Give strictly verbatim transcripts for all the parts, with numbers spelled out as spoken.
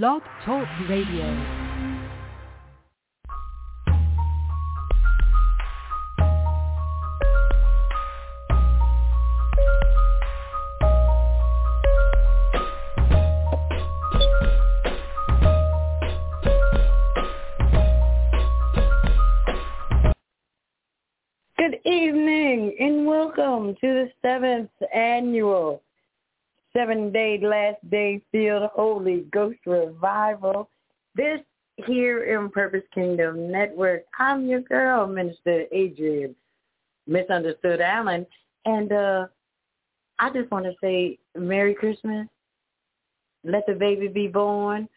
Blog Talk Radio. And welcome to the seventh annual seven-day last day field Holy Ghost Revival. This here in Purpose Kingdom Network. I'm your girl, Minister Adrian, Misunderstood Allen, and uh, I just want to say Merry Christmas. Let the baby be born.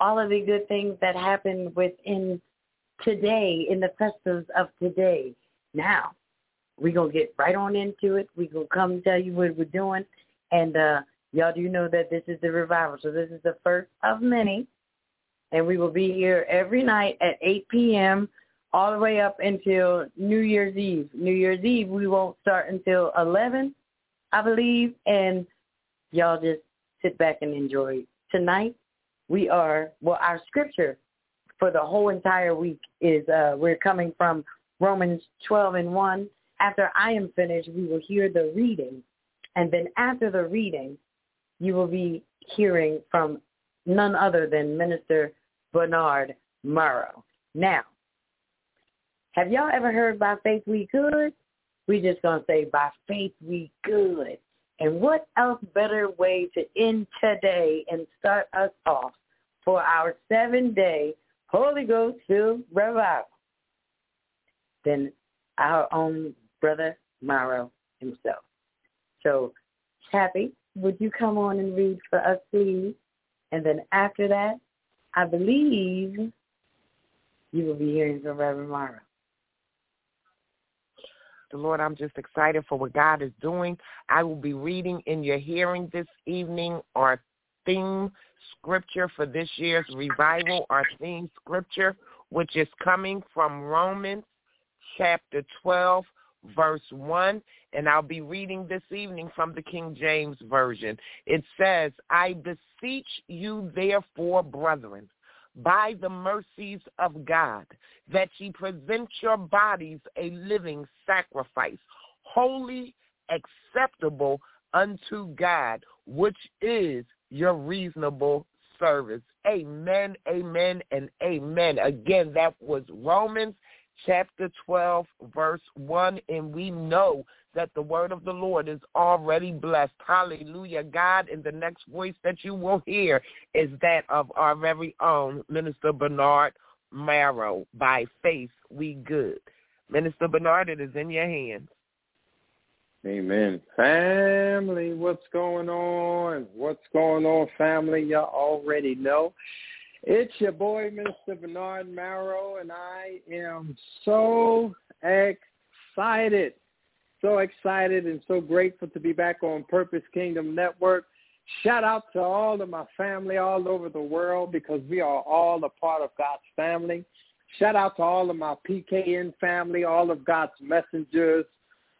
All of the good things that happen within today, in the festivals of today. Now, we're going to get right on into it. We're going to come and tell you what we're doing. And uh, y'all do know that this is the revival. So this is the first of many. And we will be here every night at eight p.m. all the way up until New Year's Eve. New Year's Eve, we won't start until eleven, I believe. And y'all just sit back and enjoy. Tonight, we are, well, our scripture for the whole entire week is uh, we're coming from Romans twelve and one. After I am finished, we will hear the reading. And then after the reading, you will be hearing from none other than Minister Bernard Morrow. Now, have y'all ever heard by faith we good? We're just going to say by faith we good. And what else better way to end today and start us off for our seven-day Holy Ghost filled revival than our own Brother Morrow himself. So, Chappie, would you come on and read for us, please? And then after that, I believe you will be hearing from Reverend Morrow. The Lord, I'm just excited for what God is doing. I will be reading in your hearing this evening our theme scripture for this year's revival, our theme scripture, which is coming from Romans chapter twelve, verse one, and I'll be reading this evening from the King James Version. It says, I beseech you therefore, brethren, by the mercies of God, that ye present your bodies a living sacrifice, holy, acceptable unto God, which is your reasonable service. Amen, amen, and amen. Again, that was Romans chapter twelve, verse one, and we know that the word of the Lord is already blessed. Hallelujah, God, and the next voice that you will hear is that of our very own Minister Bernard Morrow. By faith, we good. Minister Bernard, it is in your hands. Amen. Family, what's going on? What's going on, family? Y'all already know. It's your boy, Mister Bernard Morrow, and I am so excited, so excited and so grateful to be back on Purpose Kingdom Network. Shout out to all of my family all over the world because we are all a part of God's family. Shout out to all of my P K N family, all of God's messengers,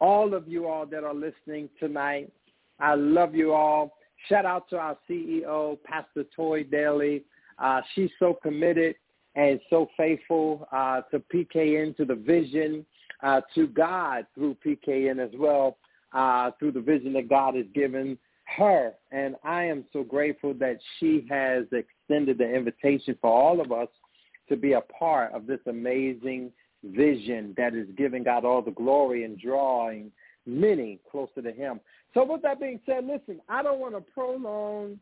all of you all that are listening tonight. I love you all. Shout out to our C E O, Pastor Toy Daly. Uh, she's so committed and so faithful uh, to P K N, to the vision, uh, to God through P K N as well, uh, through the vision that God has given her. And I am so grateful that she has extended the invitation for all of us to be a part of this amazing vision that is giving God all the glory and drawing many closer to him. So with that being said, listen, I don't want to prolong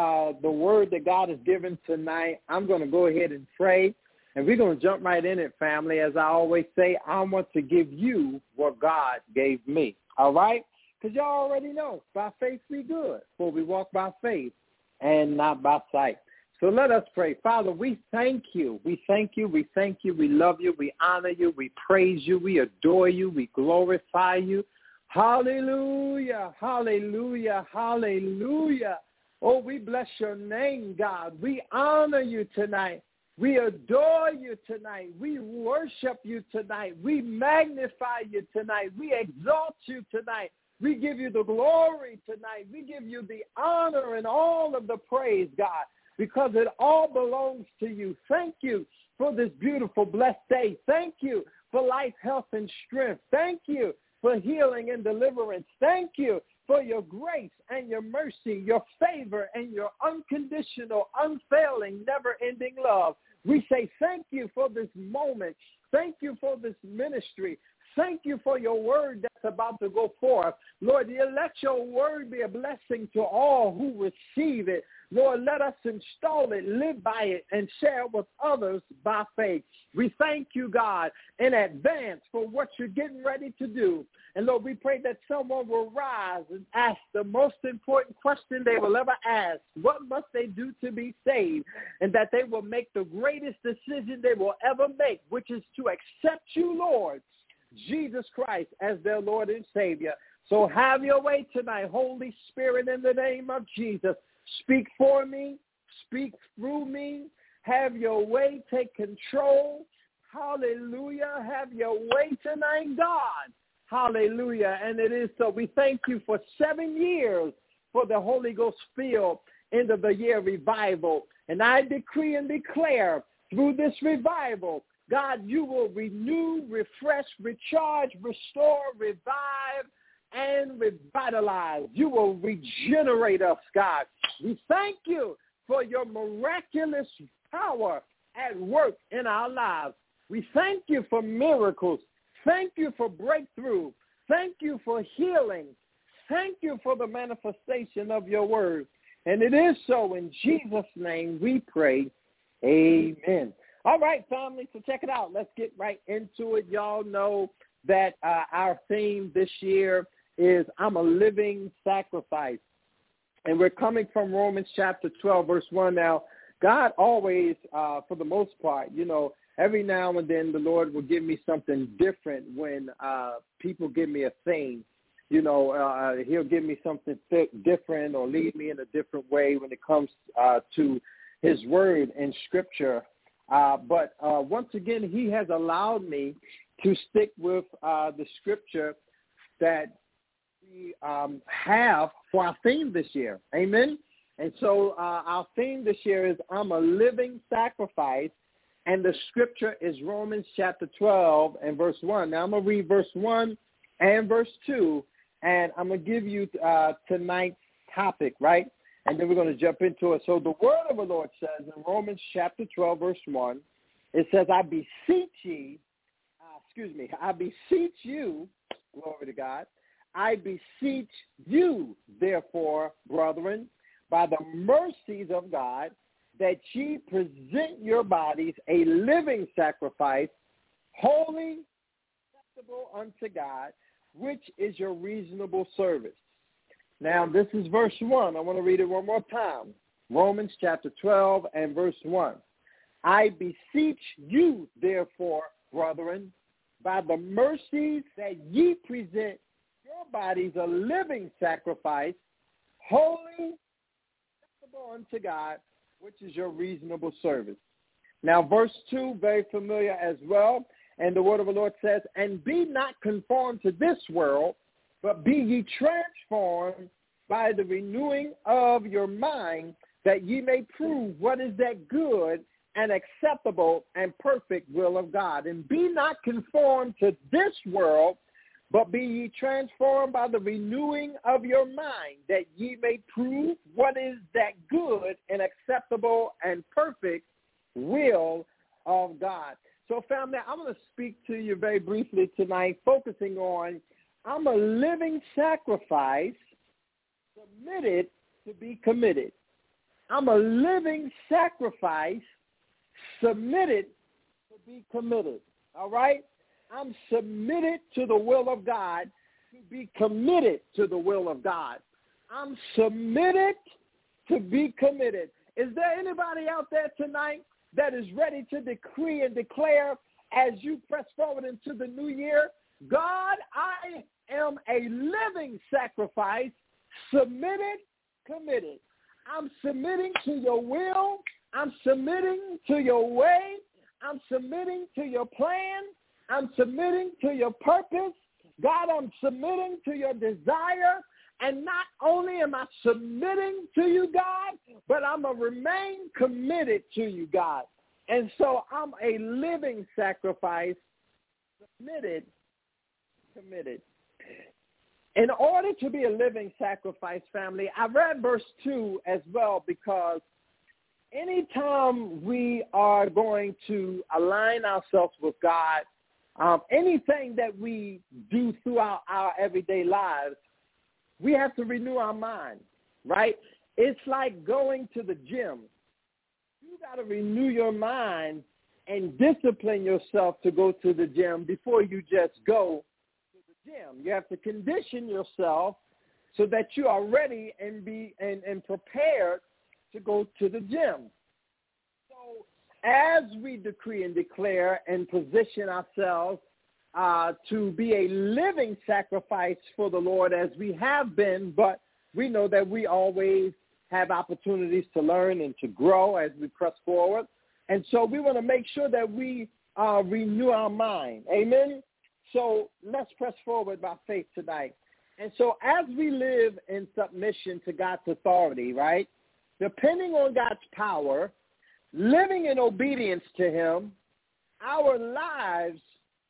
Uh, the word that God has given tonight. I'm going to go ahead and pray, and we're going to jump right in it, family. As I always say, I want to give you what God gave me, all right? Because y'all already know, by faith we good, for we walk by faith and not by sight. So let us pray. Father, we thank you. We thank you. We thank you. We love you. We honor you. We praise you. We adore you. We glorify you. Hallelujah, hallelujah, hallelujah. Oh, we bless your name, God. We honor you tonight. We adore you tonight. We worship you tonight. We magnify you tonight. We exalt you tonight. We give you the glory tonight. We give you the honor and all of the praise, God. because it all belongs to you. Thank you for this beautiful, blessed day. Thank you for life, health, and strength. Thank you for healing and deliverance. Thank you for your grace and your mercy, your favor, and your unconditional, unfailing, never-ending love. We say thank you for this moment. Thank you for this ministry. Thank you for your word that's about to go forth. Lord, let your word be a blessing to all who receive it. Lord, let us install it, live by it, and share it with others by faith. We thank you, God, in advance for what you're getting ready to do. And, Lord, we pray that someone will rise and ask the most important question they will ever ask. What must they do to be saved? And that they will make the greatest decision they will ever make, which is to accept you, Lord, Jesus Christ, as their Lord and Savior. So have your way tonight, Holy Spirit, in the name of Jesus. Speak for me. Speak through me. Have your way. Take control. Hallelujah. Have your way tonight, God. Hallelujah. And it is so. We thank you for seven years for the Holy Ghost filled end of the year revival. And I decree and declare through this revival, God, you will renew, refresh, recharge, restore, revive, and revitalize. You will regenerate us, God. We thank you for your miraculous power at work in our lives. We thank you for miracles. Thank you for breakthrough. Thank you for healing. Thank you for the manifestation of your word. And it is so. In Jesus' name we pray. Amen. All right, family, so check it out. Let's get right into it. Y'all know that uh, our theme this year is I'm a living sacrifice. And we're coming from Romans chapter twelve, verse one. Now, God always, uh, for the most part, you know, every now and then the Lord will give me something different when uh, people give me a theme. You know, uh, he'll give me something th- different or lead me in a different way when it comes uh, to his word in scripture. Uh, but uh, once again, he has allowed me to stick with uh, the scripture that we um, have for our theme this year. Amen? And so uh, our theme this year is I'm a living sacrifice, and the scripture is Romans chapter twelve and verse one. Now, I'm going to read verse one and verse two, and I'm going to give you uh, tonight's topic, right? And then we're going to jump into it. So the word of the Lord says in Romans chapter twelve, verse one, it says, I beseech ye, uh, excuse me, I beseech you, glory to God, I beseech you, therefore, brethren, by the mercies of God, that ye present your bodies a living sacrifice, holy, acceptable unto God, which is your reasonable service. Now, this is verse one. I want to read it one more time. Romans chapter twelve and verse one. I beseech you, therefore, brethren, by the mercies that ye present your bodies a living sacrifice, holy, acceptable unto God, which is your reasonable service. Now, verse two, very familiar as well. And the word of the Lord says, and be not conformed to this world, but be ye transformed by the renewing of your mind, that ye may prove what is that good and acceptable and perfect will of God. And be not conformed to this world, but be ye transformed by the renewing of your mind, that ye may prove what is that good and acceptable and perfect will of God. So, family, I'm going to speak to you very briefly tonight, focusing on I'm a living sacrifice submitted to be committed. I'm a living sacrifice submitted to be committed. All right? I'm submitted to the will of God to be committed to the will of God. I'm submitted to be committed. Is there anybody out there tonight that is ready to decree and declare as you press forward into the new year? God, I am a living sacrifice, submitted, committed. I'm submitting to your will. I'm submitting to your way. I'm submitting to your plan. I'm submitting to your purpose. God, I'm submitting to your desire. And not only am I submitting to you, God, but I'm going to remain committed to you, God. And so I'm a living sacrifice, submitted, committed. In order to be a living sacrifice, family, I read verse two as well, because anytime we are going to align ourselves with God, um, anything that we do throughout our everyday lives, we have to renew our mind, right? It's like going to the gym. You got to renew your mind and discipline yourself to go to the gym before you just go to the gym. You have to condition yourself so that you are ready and be and, and prepared to go to the gym. So as we decree and declare and position ourselves uh, to be a living sacrifice for the Lord as we have been, but we know that we always have opportunities to learn and to grow as we press forward. And so we want to make sure that we uh, renew our mind. Amen? So let's press forward by faith tonight. And so as we live in submission to God's authority, right, depending on God's power, living in obedience to him, our lives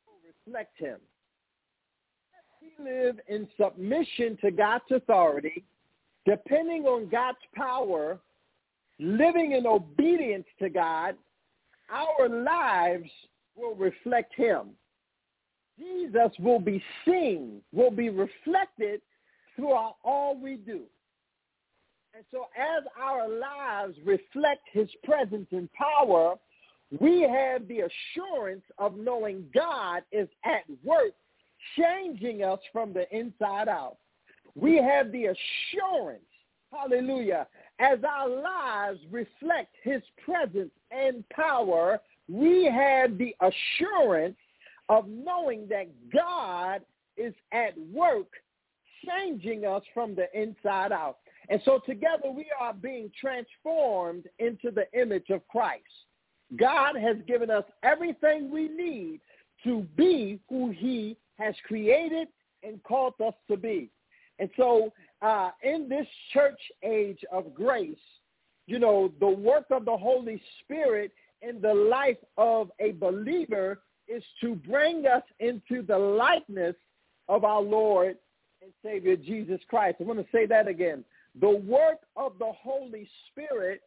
will reflect him. As we live in submission to God's authority, depending on God's power, living in obedience to God, our lives will reflect him. Jesus will be seen, will be reflected throughout all we do. And so as our lives reflect his presence and power, we have the assurance of knowing God is at work, changing us from the inside out. We have the assurance, hallelujah, as our lives reflect his presence and power, we have the assurance of knowing that God is at work, changing us from the inside out. And so together we are being transformed into the image of Christ. God has given us everything we need to be who he has created and called us to be. And so uh, in this church age of grace, you know, the work of the Holy Spirit in the life of a believer is to bring us into the likeness of our Lord and Savior Jesus Christ. I want to say that again. The work of the Holy Spirit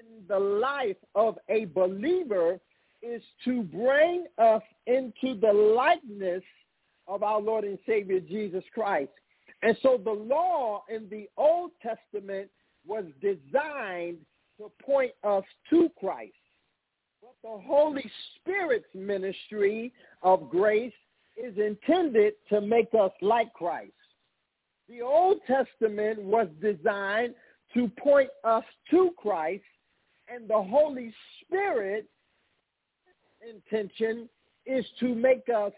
in the life of a believer is to bring us into the likeness of our Lord and Savior Jesus Christ. And so the law in the Old Testament was designed to point us to Christ. But the Holy Spirit's ministry of grace is intended to make us like Christ. The Old Testament was designed to point us to Christ, and the Holy Spirit's intention is to make us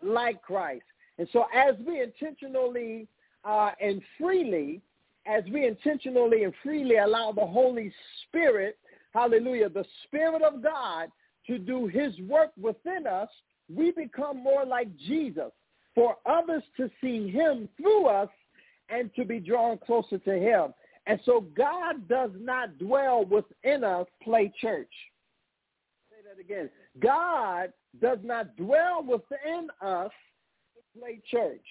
like Christ. And so as we intentionally Uh, and freely, as we intentionally and freely allow the Holy Spirit, hallelujah, the Spirit of God to do his work within us, we become more like Jesus for others to see him through us and to be drawn closer to him. And so God does not dwell within us, play church. Say that again. God does not dwell within us, play church.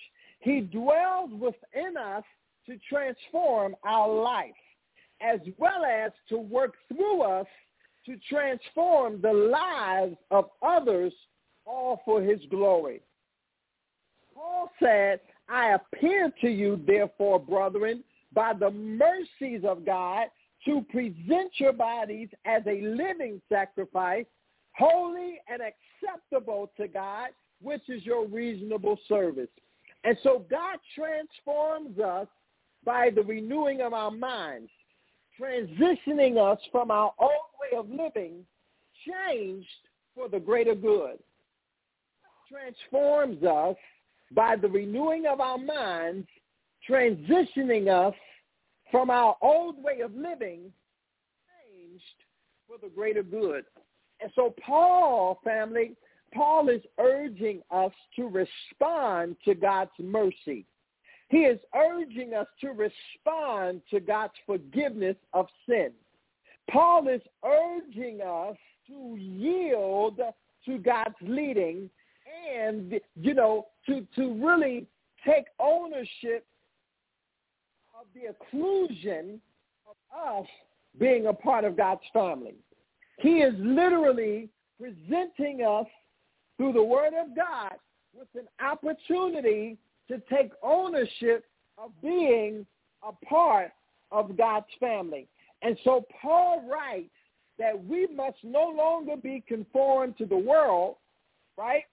He dwells within us to transform our life, as well as to work through us to transform the lives of others, all for his glory. Paul said, I appeal to you, therefore, brethren, by the mercies of God, to present your bodies as a living sacrifice, holy and acceptable to God, which is your reasonable service. And so God transforms us by the renewing of our minds, transitioning us from our old way of living, changed for the greater good. God transforms us by the renewing of our minds, transitioning us from our old way of living, changed for the greater good. And so Paul, family, Paul is urging us to respond to God's mercy. He is urging us to respond to God's forgiveness of sin. Paul is urging us to yield to God's leading and, you know, to, to really take ownership of the inclusion of us being a part of God's family. He is literally presenting us through the Word of God with an opportunity to take ownership of being a part of God's family. And so Paul writes that we must no longer be conformed to the world, right?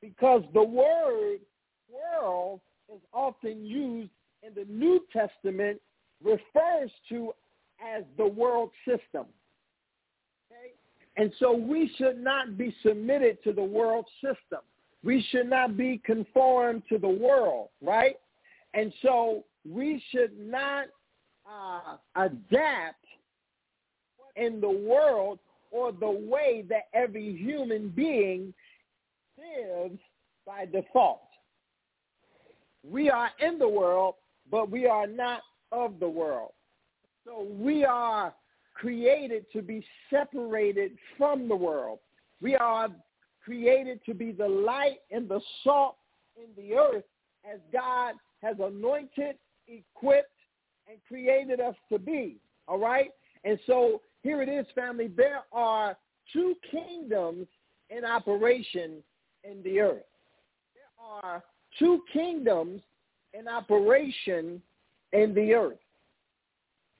Because the word world is often used in the New Testament, refers to as the world system. Okay? And so we should not be submitted to the world system. We should not be conformed to the world, right? And so we should not uh, adapt in the world or the way that every human being lives by default. We are in the world, but we are not of the world. So we are created to be separated from the world. We are created to be the light and the salt in the earth as God has anointed, equipped, and created us to be, all right? And so here it is, family. There are two kingdoms in operation in the earth. There are two kingdoms in operation in the earth.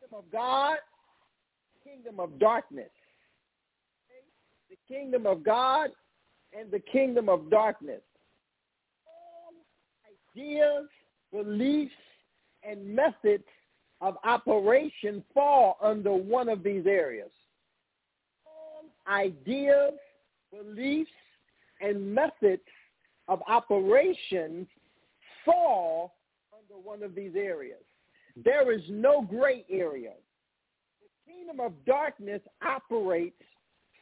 Kingdom of God, kingdom of darkness. Okay? The kingdom of God and the kingdom of darkness. All ideas, beliefs, and methods of operation fall under one of these areas. All ideas, beliefs, and methods of operation fall under one of these areas. There is no gray area. The kingdom of darkness operates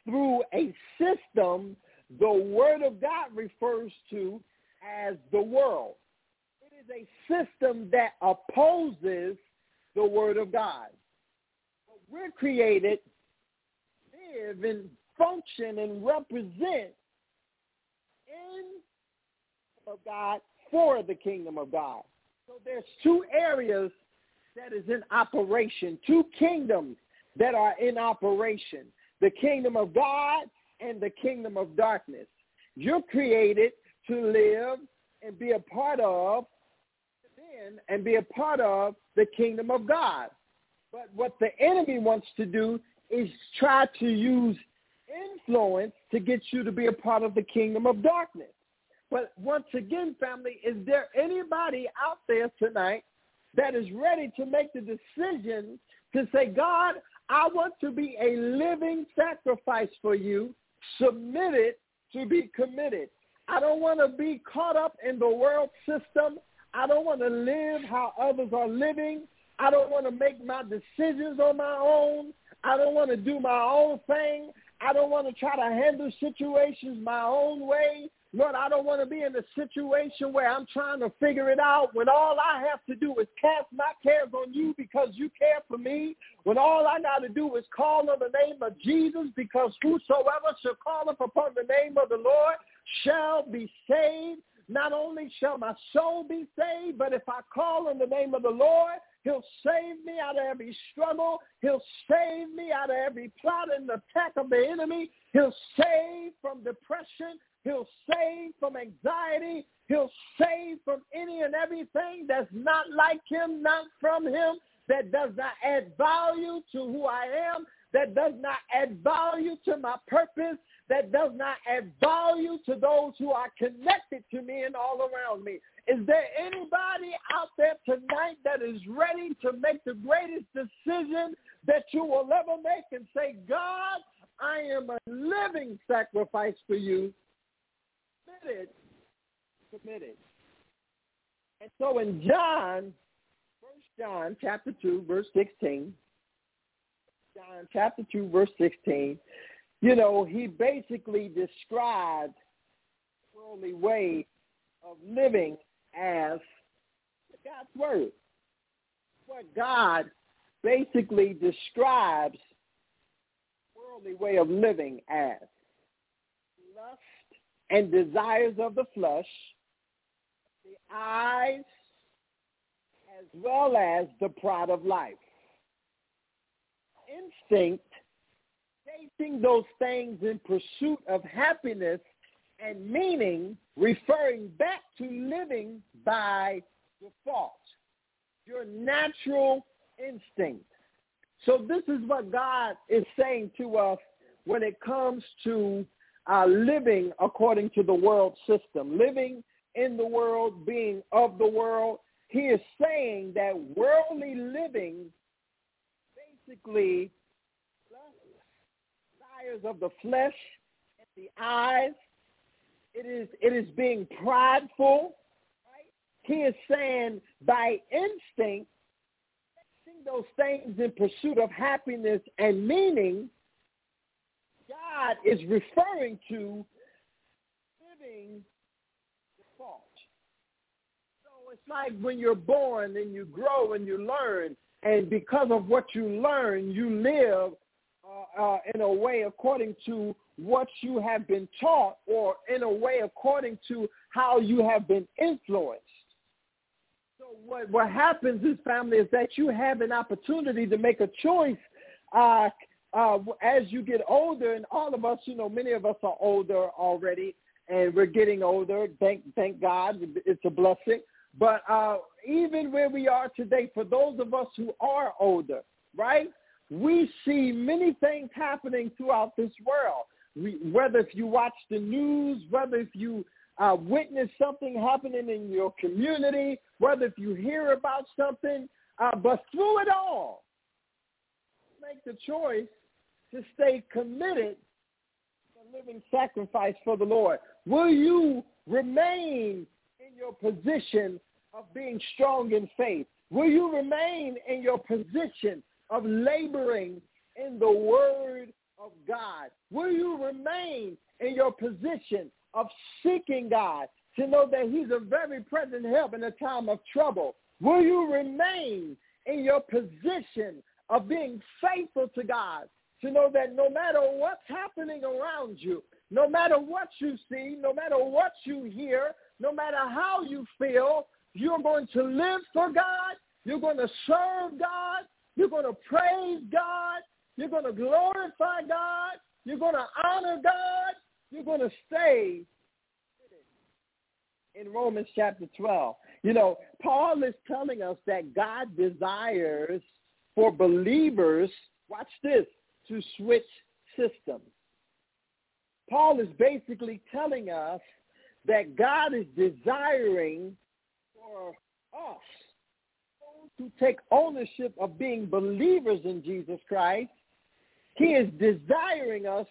through a system the Word of God refers to as the world. It is a system that opposes the Word of God. But we're created to live and function and represent in the kingdom of God for the kingdom of God. So there's two areas that is in operation, two kingdoms that are in operation, the kingdom of God and the kingdom of darkness. You're created to live and be a part of sin and be a part of the kingdom of God. But what the enemy wants to do is try to use influence to get you to be a part of the kingdom of darkness. But once again, family, is there anybody out there tonight that is ready to make the decision to say, God, I want to be a living sacrifice for you, submitted to be committed. I don't want to be caught up in the world system. I don't want to live how others are living. I don't want to make my decisions on my own. I don't want to do my own thing. I don't want to try to handle situations my own way. Lord, I don't want to be in a situation where I'm trying to figure it out when all I have to do is cast my cares on you because you care for me, when all I got to do is call on the name of Jesus because whosoever shall call upon the name of the Lord shall be saved. Not only shall my soul be saved, but if I call on the name of the Lord, he'll save me out of every struggle. He'll save me out of every plot and attack of the enemy. He'll save from depression. He'll save from anxiety. He'll save from any and everything that's not like him, not from him, that does not add value to who I am, that does not add value to my purpose, that does not add value to those who are connected to me and all around me. Is there anybody out there tonight that is ready to make the greatest decision that you will ever make and say, God, I am a living sacrifice for you, committed, committed. And so in John, First John chapter two, verse sixteen, John chapter two, verse sixteen, you know, he basically described the worldly way of living as God's word, where God basically describes worldly way of living as lust and desires of the flesh, the eyes, as well as the pride of life. Instinct, chasing those things in pursuit of happiness and meaning, referring back to living by default, your natural instinct. So this is what God is saying to us when it comes to uh, living according to the world system, living in the world, being of the world. He is saying that worldly living, basically desires of the flesh and the eyes, it is it is being prideful, right? He is saying by instinct, seeing those things in pursuit of happiness and meaning, God is referring to living the fault. So it's like when you're born and you grow and you learn, and because of what you learn, you live uh, uh, in a way according to what you have been taught, or in a way according to how you have been influenced. So what, what happens is, family, is that you have an opportunity to make a choice uh, uh, as you get older, and all of us, you know, many of us are older already, and we're getting older. Thank, thank God. It's a blessing. But uh, even where we are today, for those of us who are older, right, we see many things happening throughout this world. We, whether if you watch the news, whether if you uh, witness something happening in your community, whether if you hear about something, uh, but through it all, make the choice to stay committed to living sacrifice for the Lord. Will you remain in your position of being strong in faith? Will you remain in your position of laboring in the word of God? Will you remain in your position of seeking God to know that he's a very present help in a time of trouble? Will you remain in your position of being faithful to God to know that no matter what's happening around you, no matter what you see, no matter what you hear, no matter how you feel, you're going to live for God, you're going to serve God, you're going to praise God, you're going to glorify God, you're going to honor God, you're going to stay in Romans chapter twelve. You know, Paul is telling us that God desires for believers, watch this, to switch systems. Paul is basically telling us that God is desiring for us, those who take ownership of being believers in Jesus Christ, he is desiring us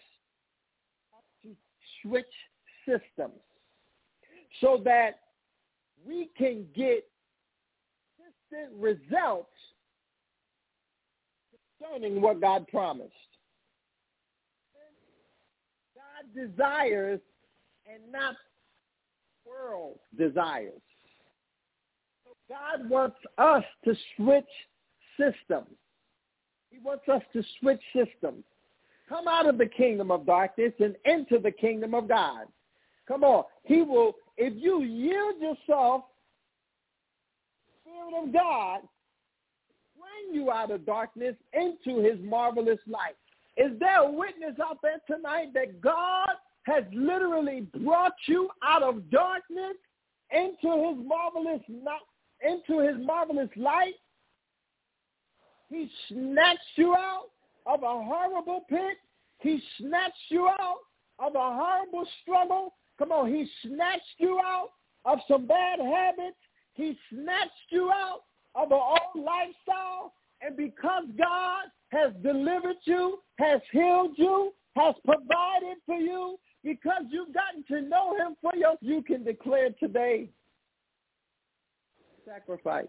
to switch systems so that we can get consistent results concerning what God promised. God desires and not world desires. So God wants us to switch systems. He wants us to switch systems. Come out of the kingdom of darkness and enter the kingdom of God. Come on. He will, if you yield yourself to the Spirit of God, bring you out of darkness into his marvelous light. Is there a witness out there tonight that God has literally brought you out of darkness into his marvelous light, into his marvelous light? He snatched you out of a horrible pit. He snatched you out of a horrible struggle. Come on, he snatched you out of some bad habits. He snatched you out of an old lifestyle. And because God has delivered you, has healed you, has provided for you, because you've gotten to know him for yourself, you can declare today, sacrifice.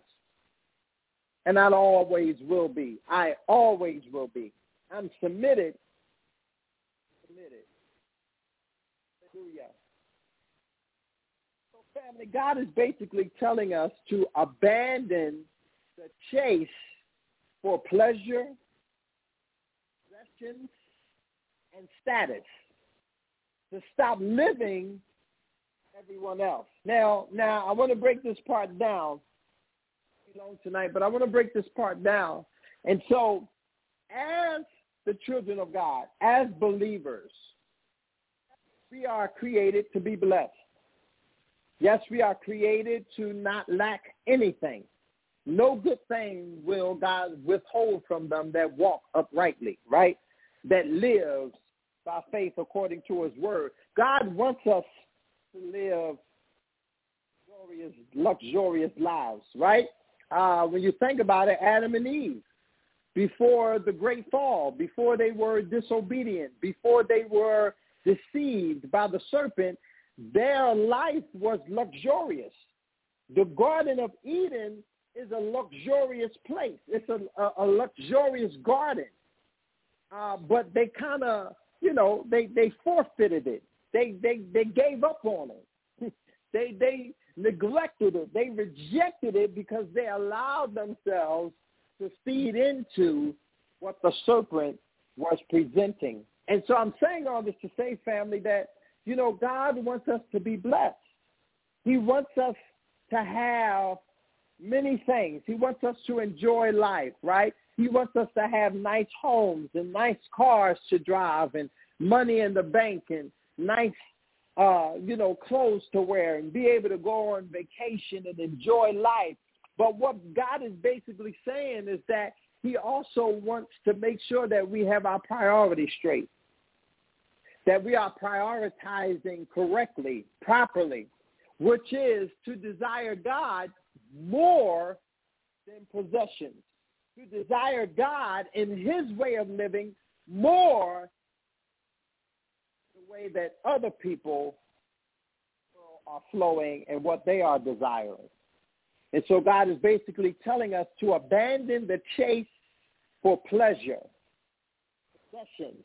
And I always will be. I always will be. I'm submitted. Submitted. Hallelujah. So Family, God is basically telling us to abandon the chase for pleasure, possessions, and status, to stop living everyone else. Now, now I want to break this part down. It's long tonight, but I want to break this part down. And so, as the children of God, as believers, we are created to be blessed. Yes, we are created to not lack anything. No good thing will God withhold from them that walk uprightly, right? That lives by faith according to his word. God wants us to live glorious, luxurious lives, right? Uh, when you think about it, Adam and Eve, before the great fall, before they were disobedient, before they were deceived by the serpent, their life was luxurious. The Garden of Eden is a luxurious place. It's a, a, a luxurious garden. Uh, but they kind of, you know, they, they forfeited it. They they they gave up on it. they they neglected it. They rejected it because they allowed themselves to feed into what the serpent was presenting. And so I'm saying all this to say, family, that, you know, God wants us to be blessed. He wants us to have many things. He wants us to enjoy life, right? He wants us to have nice homes and nice cars to drive and money in the bank and nice, uh, you know, clothes to wear and be able to go on vacation and enjoy life. But what God is basically saying is that he also wants to make sure that we have our priorities straight, that we are prioritizing correctly, properly, which is to desire God more than possessions, to desire God in his way of living more than the way that other people are flowing and what they are desiring. And so God is basically telling us to abandon the chase for pleasure, possessions,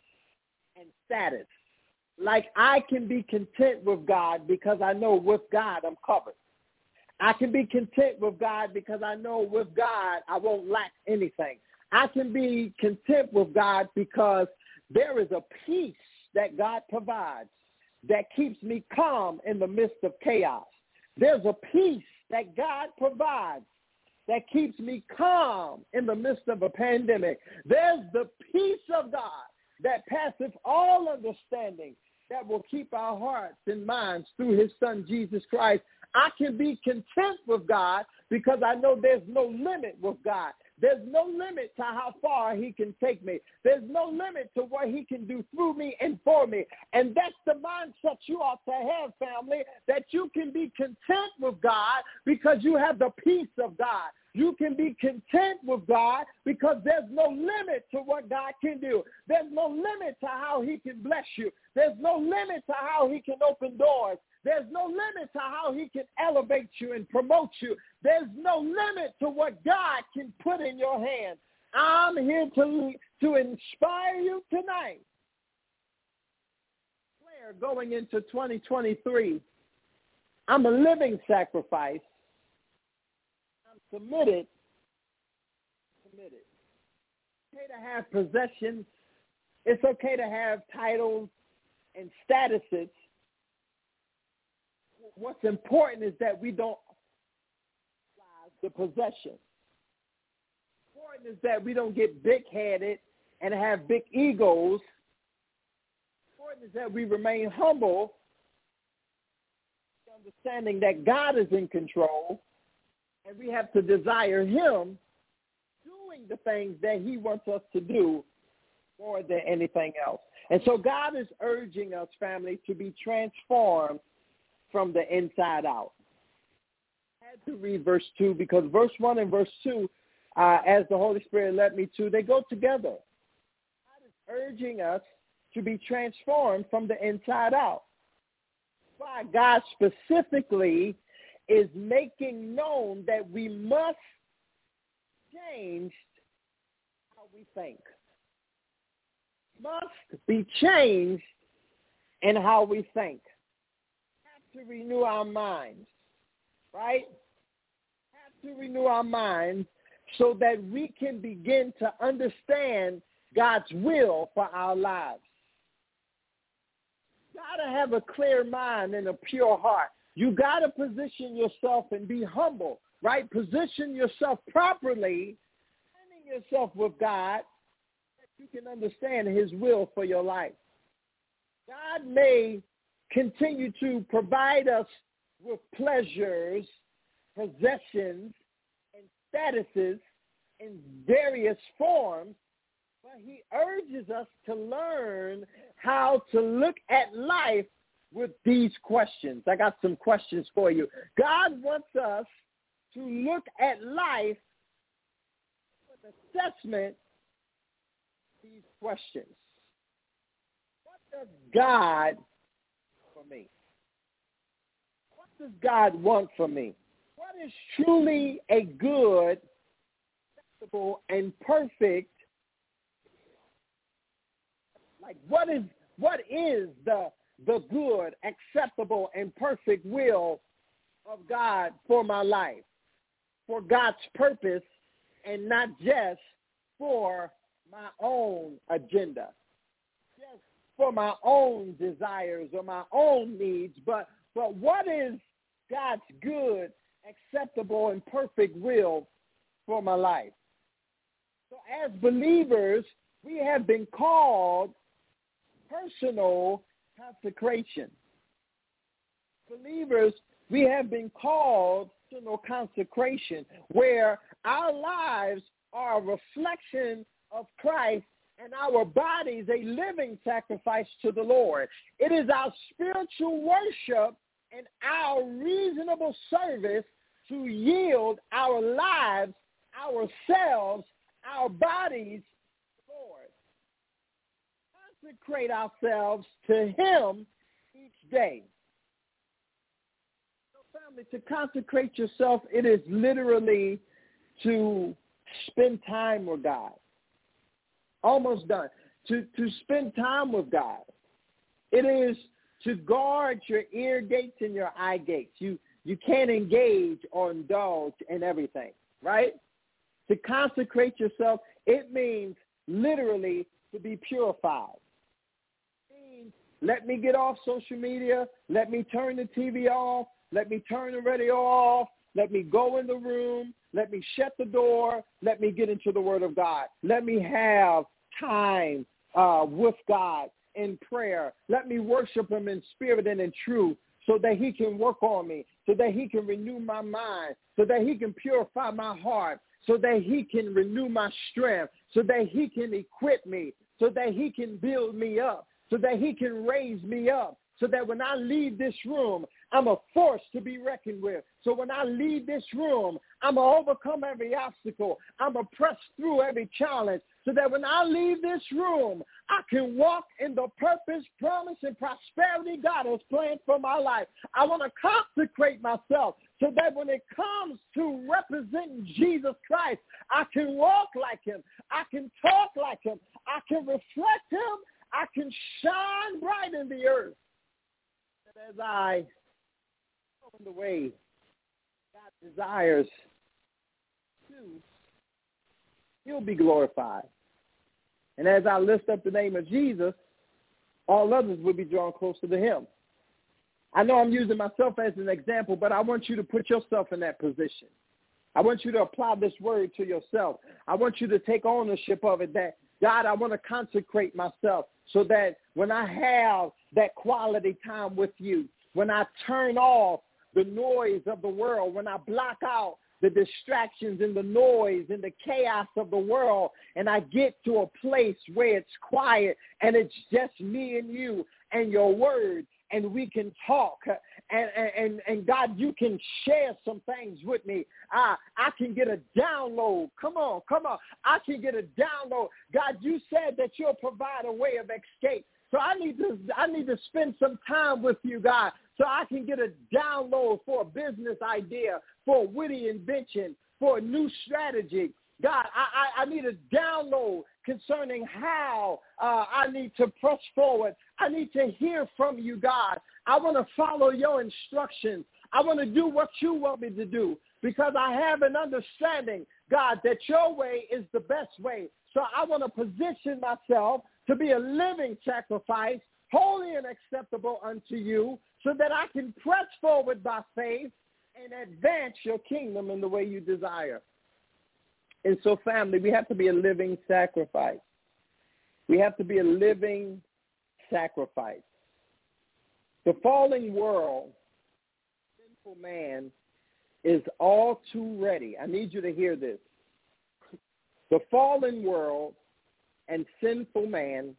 and status. Like, I can be content with God because I know with God I'm covered. I can be content with God because I know with God I won't lack anything. I can be content with God because there is a peace that God provides that keeps me calm in the midst of chaos. There's a peace that God provides that keeps me calm in the midst of a pandemic. There's the peace of God that passeth all understanding that will keep our hearts and minds through his son, Jesus Christ. I can be content with God because I know there's no limit with God. There's no limit to how far he can take me. There's no limit to what he can do through me and for me. And that's the mindset you ought to have, family, that you can be content with God because you have the peace of God. You can be content with God because there's no limit to what God can do. There's no limit to how he can bless you. There's no limit to how he can open doors. There's no limit to how he can elevate you and promote you. There's no limit to what God can put in your hands. I'm here to, to inspire you tonight. Claire, going into twenty twenty-three, I'm a living sacrifice. I'm submitted. Submitted. It's okay to have possessions. It's okay to have titles and statuses. What's important is that we don't idolize the possession. What's important is that we don't get big-headed and have big egos. What's important is that we remain humble, understanding that God is in control, and we have to desire him doing the things that he wants us to do more than anything else. And so God is urging us, family, to be transformed from the inside out. I had to read verse two because verse one and verse two, uh, as the Holy Spirit led me to, they go together. God is urging us to be transformed from the inside out. Why God specifically is making known that we must change how we think. Must be changed in how we think. To renew our minds. right? Have to renew our minds so that we can begin to understand God's will for our lives. You gotta have a clear mind and a pure heart. You gotta position yourself and be humble, right? Position yourself properly, aligning yourself with God, so you can understand His will for your life. God may continue to provide us with pleasures, possessions, and statuses in various forms, but He urges us to learn how to look at life with these questions. I got some questions for you. God wants us to look at life with assessment of these questions. What does God for me? What does God want for me? What is truly a good, acceptable, and perfect? Like what is what is the the good, acceptable, and perfect will of God for my life, for God's purpose, and not just for my own agenda, just for my own desires or my own needs, but but what is God's good, acceptable, and perfect will for my life? So as believers, we have been called personal consecration. Believers, we have been called personal consecration, where our lives are a reflection of Christ and our bodies a living sacrifice to the Lord. It is our spiritual worship and our reasonable service to yield our lives, ourselves, our bodies to the Lord. Consecrate ourselves to Him each day. So family, to consecrate yourself, it is literally to spend time with God. Almost done. To, to spend time with God. It is to guard your ear gates and your eye gates. You you can't engage or indulge in everything, right? To consecrate yourself, it means literally to be purified. It means, let me get off social media. Let me turn the T V off. Let me turn the radio off. Let me go in the room. Let me shut the door. Let me get into the Word of God. Let me have time uh, with God in prayer. Let me worship Him in spirit and in truth so that He can work on me, so that He can renew my mind, so that He can purify my heart, so that He can renew my strength, so that He can equip me, so that He can build me up, so that He can raise me up, so that when I leave this room, I'm a force to be reckoned with. So when I leave this room, I'm a overcome every obstacle. I'm a press through every challenge. So that when I leave this room, I can walk in the purpose, promise, and prosperity God has planned for my life. I want to consecrate myself so that when it comes to representing Jesus Christ, I can walk like Him. I can talk like Him. I can reflect Him. I can shine bright in the earth. And as I go in the way God desires to, He'll be glorified. And as I lift up the name of Jesus, all others will be drawn closer to Him. I know I'm using myself as an example, but I want you to put yourself in that position. I want you to apply this word to yourself. I want you to take ownership of it, that, God, I want to consecrate myself so that when I have that quality time with You, when I turn off the noise of the world, when I block out the distractions and the noise and the chaos of the world, and I get to a place where it's quiet and it's just me and You and Your word, and we can talk, and, and, and God, You can share some things with me. I, I can get a download. Come on, come on. I can get a download. God, You said that You'll provide a way of escape. So I need to I need to spend some time with You, God, so I can get a download for a business idea, for a witty invention, for a new strategy. God, I, I, I need a download concerning how uh, I need to press forward. I need to hear from You, God. I want to follow Your instructions. I want to do what you want me to do because I have an understanding, God, that your way is the best way. So I want to position myself to be a living sacrifice, holy and acceptable unto you, so that I can press forward by faith and advance your kingdom in the way you desire. And so, family, we have to be a living sacrifice. We have to be a living sacrifice. The fallen world, sinful man, is all too ready. I need you to hear this. The fallen world and sinful man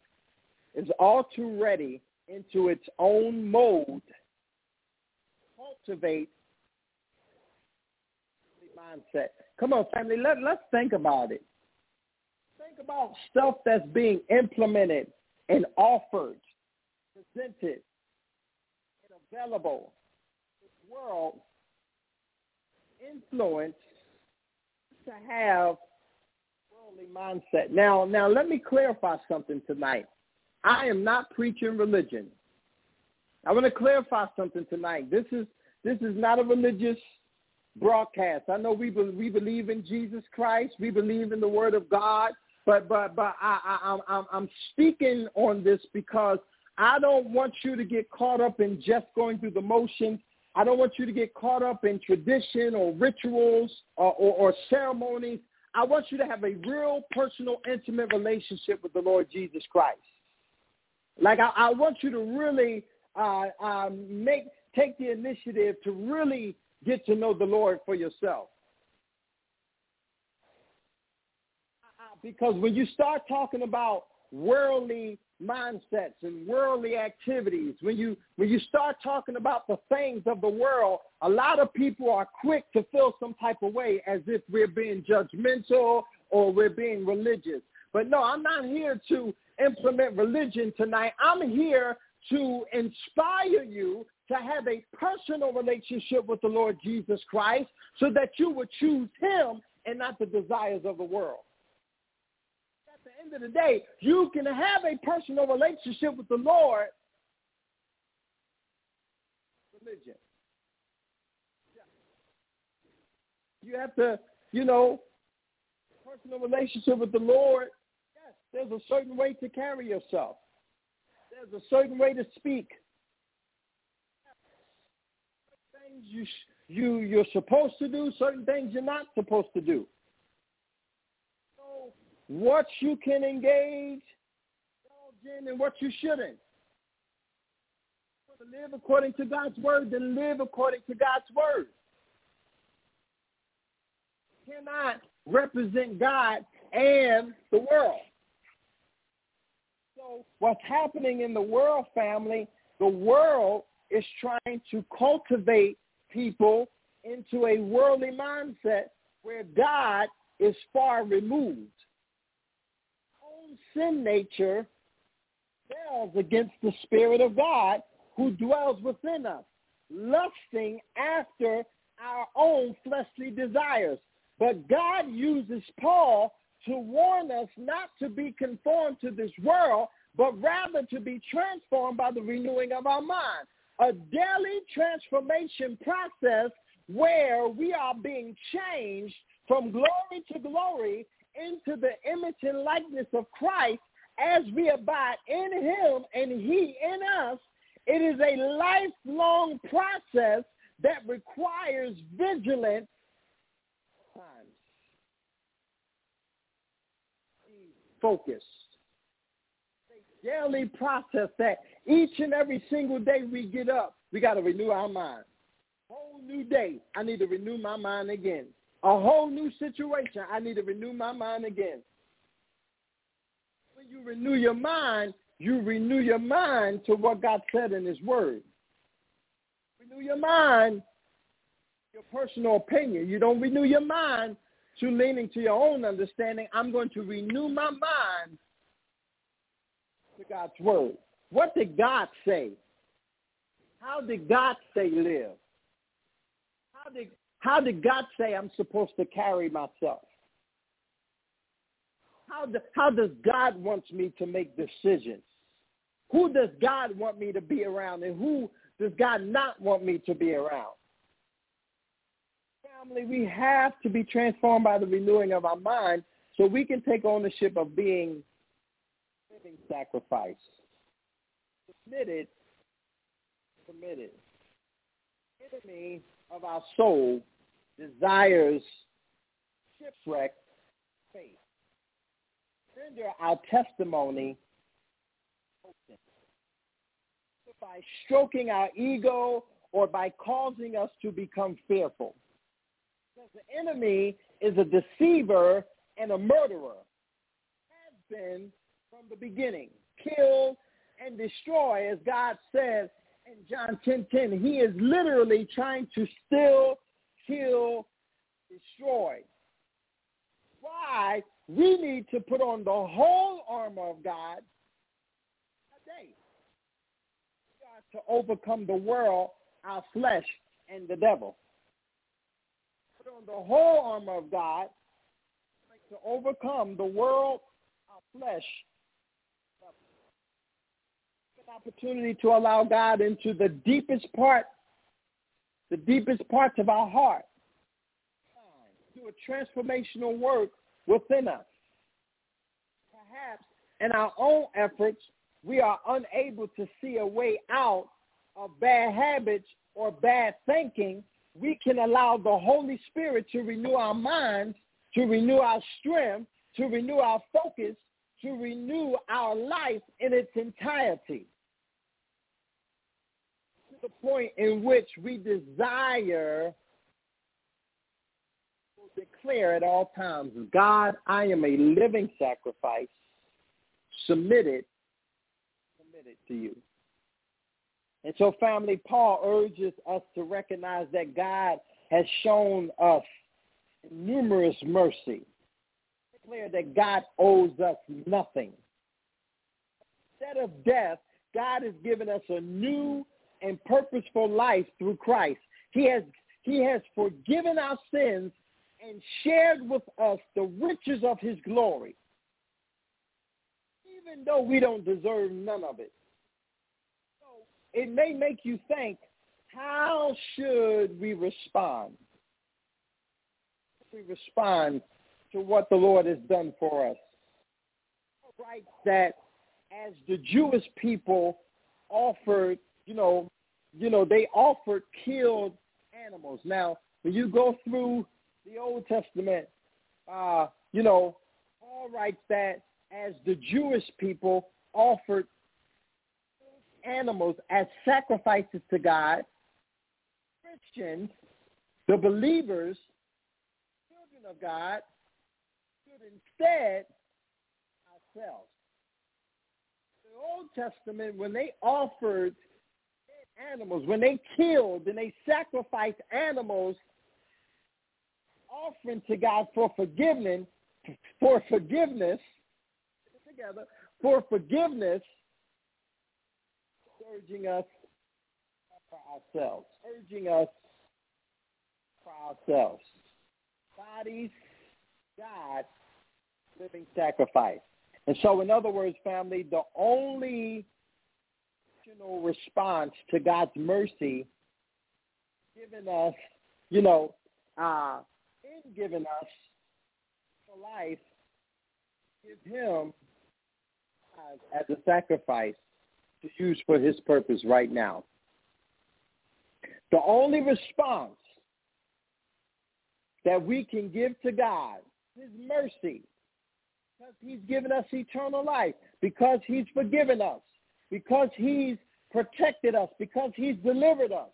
is all too ready into its own mode to cultivate the mindset. Come on, family, let, let's think about it. Think about stuff that's being implemented and offered, presented, and available. This world influence to have worldly mindset. Now, now let me clarify something tonight. I am not preaching religion. I want to clarify something tonight. This is this is not a religious broadcast. I know we be, we believe in Jesus Christ. We believe in the Word of God. But but but I, I I'm I'm speaking on this because I don't want you to get caught up in just going through the motions. I don't want you to get caught up in tradition or rituals or, or, or ceremonies. I want you to have a real personal, intimate relationship with the Lord Jesus Christ. Like, I, I want you to really uh, um, make take the initiative to really get to know the Lord for yourself. Because when you start talking about worldly mindsets and worldly activities, when you when you start talking about the things of the world, a lot of people are quick to feel some type of way as if we're being judgmental or we're being religious. But no, I'm not here to implement religion tonight. I'm here to inspire you to have a personal relationship with the Lord Jesus Christ so that you would choose him and not the desires of the world. At the end of the day, you can have a personal relationship with the Lord. Religion. You have to, you know, personal relationship with the Lord. There's a certain way to carry yourself. There's a certain way to speak. Certain things you you you're supposed to do. Certain things you're not supposed to do. So what you can engage in and what you shouldn't. To live according to God's word, then live according to God's word. You cannot represent God and the world. So what's happening in the world, family, the world is trying to cultivate people into a worldly mindset where God is far removed. Our own sin nature rebels against the Spirit of God who dwells within us, lusting after our own fleshly desires. But God uses Paul to warn us not to be conformed to this world, but rather to be transformed by the renewing of our mind. A daily transformation process where we are being changed from glory to glory into the image and likeness of Christ as we abide in him and he in us. It is a lifelong process that requires vigilance. Focused. A daily process that each and every single day we get up, we got to renew our mind. Whole new day, I need to renew my mind again. A whole new situation, I need to renew my mind again. When you renew your mind, you renew your mind to what God said in his word. Renew your mind, your personal opinion. You don't renew your mind to leaning to your own understanding. I'm going to renew my mind to God's word. What did God say? How did God say live? How did, how did God say I'm supposed to carry myself? How, do, how does God want me to make decisions? Who does God want me to be around, and who does God not want me to be around? family, we have to be transformed by the renewing of our mind so we can take ownership of being living sacrifice. Submitted, submitted. The enemy of our soul desires shipwreck faith. Render our testimony open. By stroking our ego or by causing us to become fearful. Because the enemy is a deceiver and a murderer. Has been from the beginning. Kill and destroy, as God says in John ten ten. He is literally trying to steal, kill, destroy. Why we need to put on the whole armor of God today. To overcome the world, our flesh, and the devil. Put on the whole armor of God to overcome the world, our flesh, and the devil. It's an opportunity to allow God into the deepest part, the deepest parts of our heart, to do a transformational work within us. Perhaps in our own efforts, we are unable to see a way out of bad habits or bad thinking. We can allow the Holy Spirit to renew our minds, to renew our strength, to renew our focus, to renew our life in its entirety. To the point in which we desire to declare at all times, God, I am a living sacrifice, submitted to you. And so, family, Paul urges us to recognize that God has shown us numerous mercy. Declare that God owes us nothing. Instead of death, God has given us a new and purposeful life through Christ. He has He has forgiven our sins and shared with us the riches of His glory. Even though we don't deserve none of it. So it may make you think, how should we respond? How should we respond to what the Lord has done for us? Paul writes that as the Jewish people offered, you know, you know, they offered killed animals. Now, when you go through the Old Testament, uh, you know, Paul writes that as the Jewish people offered animals as sacrifices to God, Christians, the believers, children of God, should instead ourselves. The Old Testament, when they offered animals, when they killed and they sacrificed animals, offering to God for forgiveness, for forgiveness, together for forgiveness, urging us for ourselves, urging us for ourselves. Bodies, God, living sacrifice. And so, in other words, family, the only emotional response to God's mercy given us, you know, uh, in giving us for life, give Him as a sacrifice to use for His purpose right now. The only response that we can give to God is mercy, because He's given us eternal life, because He's forgiven us, because He's protected us, because He's delivered us.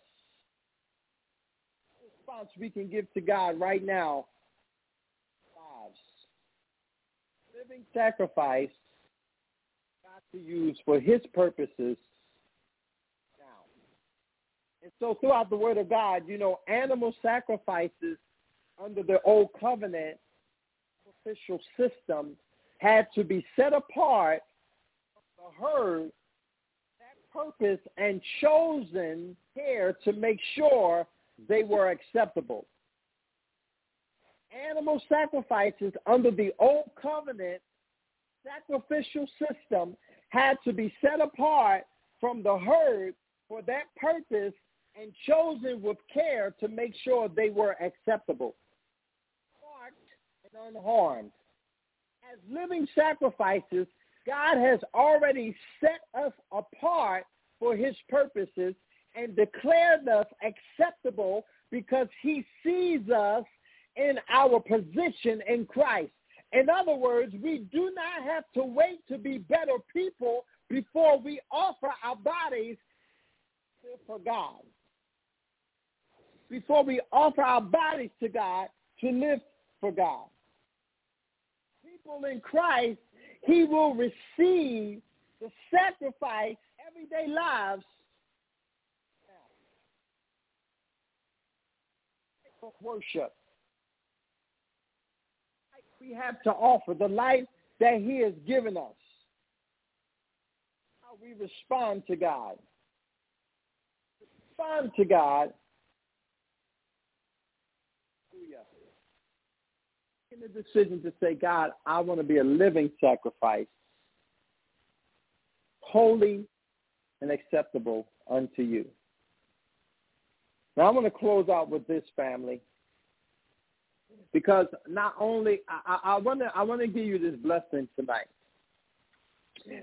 The response we can give to God right now, lives, living sacrifice, to use for His purposes now. And so throughout the Word of God, you know, animal sacrifices under the Old Covenant sacrificial system had to be set apart from the herd, that purpose, and chosen care to make sure they were acceptable. Animal sacrifices under the Old Covenant sacrificial system had to be set apart from the herd for that purpose and chosen with care to make sure they were acceptable, marked and unharmed. As living sacrifices, God has already set us apart for his purposes and declared us acceptable because he sees us in our position in Christ. In other words, we do not have to wait to be better people before we offer our bodies for God. Before we offer our bodies to God to live for God. People in Christ, he will receive the sacrifice everyday lives of worship. We have to offer the life that he has given us. How we respond to God. Respond to God. Making the decision to say, God, I want to be a living sacrifice, holy and acceptable unto you. Now I want to close out with this, family. Because not only, I, I, I want to I want to give you this blessing tonight.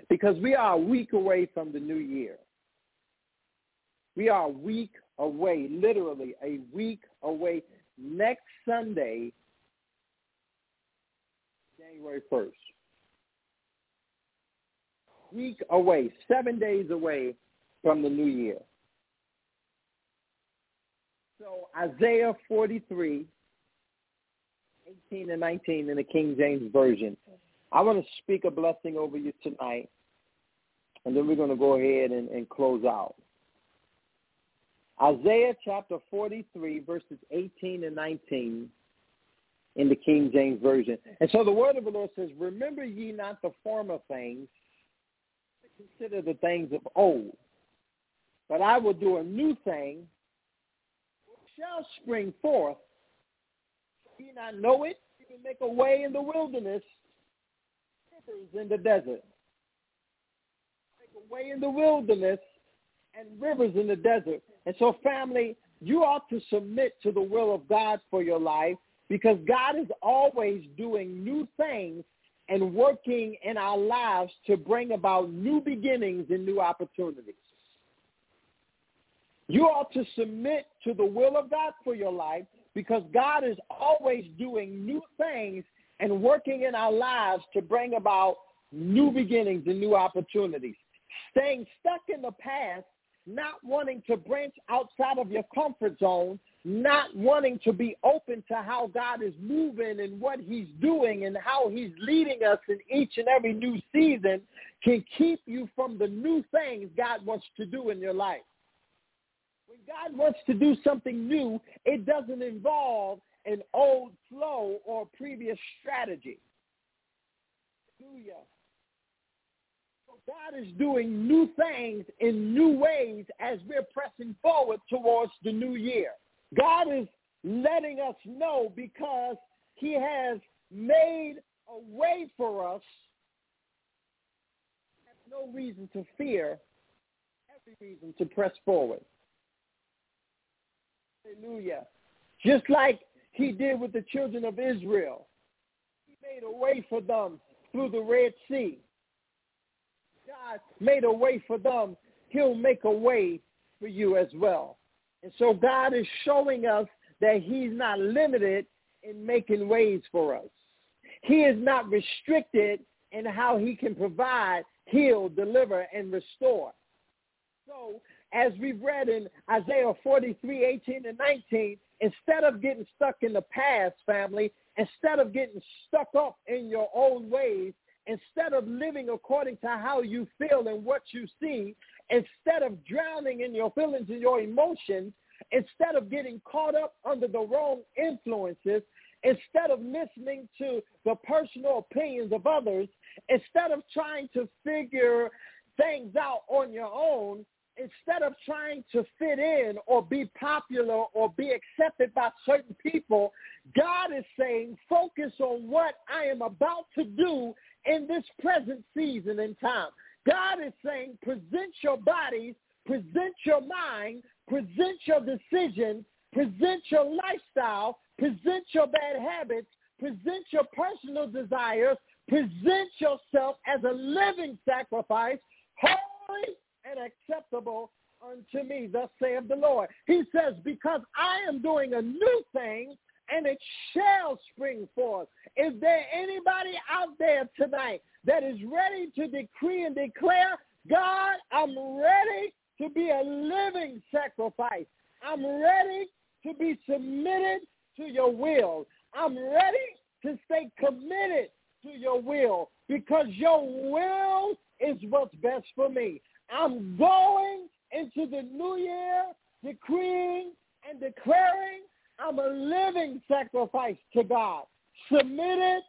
Because we are a week away from the new year. We are a week away, literally a week away. Next Sunday, January first. Week away, seven days away from the new year. So Isaiah forty-three. eighteen and nineteen in the King James Version. I want to speak a blessing over you tonight, and then we're going to go ahead and, and close out. Isaiah chapter forty-three, verses eighteen and nineteen in the King James Version. And so the word of the Lord says, remember ye not the former things, consider the things of old. But I will do a new thing, which shall spring forth. Do you not know it? You can make a way in the wilderness, rivers in the desert. Make a way in the wilderness and rivers in the desert. And so, family, you ought to submit to the will of God for your life, because God is always doing new things and working in our lives to bring about new beginnings and new opportunities. You ought to submit to the will of God for your life, because God is always doing new things and working in our lives to bring about new beginnings and new opportunities. Staying stuck in the past, not wanting to branch outside of your comfort zone, not wanting to be open to how God is moving and what he's doing and how he's leading us in each and every new season, can keep you from the new things God wants to do in your life. When God wants to do something new, it doesn't involve an old flow or previous strategy. Hallelujah. So God is doing new things in new ways as we're pressing forward towards the new year. God is letting us know, because he has made a way for us. We have no reason to fear, every reason to press forward. Hallelujah. Just like he did with the children of Israel. He made a way for them through the Red Sea. God made a way for them. He'll make a way for you as well. And so God is showing us that he's not limited in making ways for us. He is not restricted in how he can provide, heal, deliver, and restore. So as we've read in Isaiah forty-three, eighteen and nineteen, instead of getting stuck in the past, family, instead of getting stuck up in your own ways, instead of living according to how you feel and what you see, instead of drowning in your feelings and your emotions, instead of getting caught up under the wrong influences, instead of listening to the personal opinions of others, instead of trying to figure things out on your own, instead of trying to fit in or be popular or be accepted by certain people, God is saying, focus on what I am about to do in this present season and time. God is saying, present your bodies present your mind, present your decisions, present your lifestyle, present your bad habits, present your personal desires, present yourself as a living sacrifice, holy and acceptable unto me, thus saith the Lord. He says, because I am doing a new thing, and it shall spring forth. Is there anybody out there tonight that is ready to decree and declare, God, I'm ready to be a living sacrifice. I'm ready to be submitted to your will. I'm ready to stay committed to your will because your will is what's best for me. I'm going into the new year decreeing and declaring I'm a living sacrifice to God, submitted,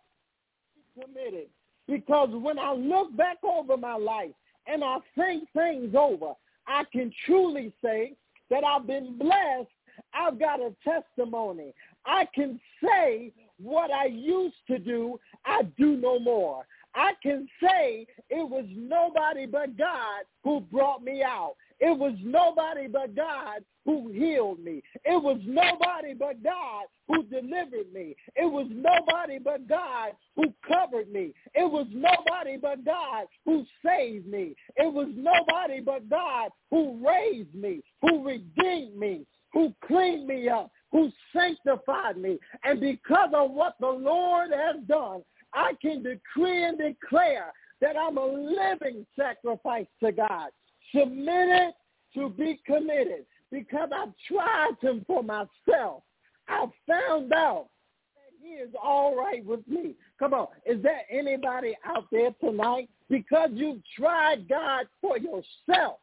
committed. Because when I look back over my life and I think things over, I can truly say that I've been blessed. I've got a testimony. I can say what I used to do, I do no more. I can say it was nobody but God who brought me out. It was nobody but God who healed me. It was nobody but God who delivered me. It was nobody but God who covered me. It was nobody but God who saved me. It was nobody but God who raised me, who redeemed me, who cleaned me up, who sanctified me. And because of what the Lord has done, I can decree and declare that I'm a living sacrifice to God, submitted to be committed, because I've tried him for myself. I've found out that he is all right with me. Come on, is there anybody out there tonight? Because you've tried God for yourself,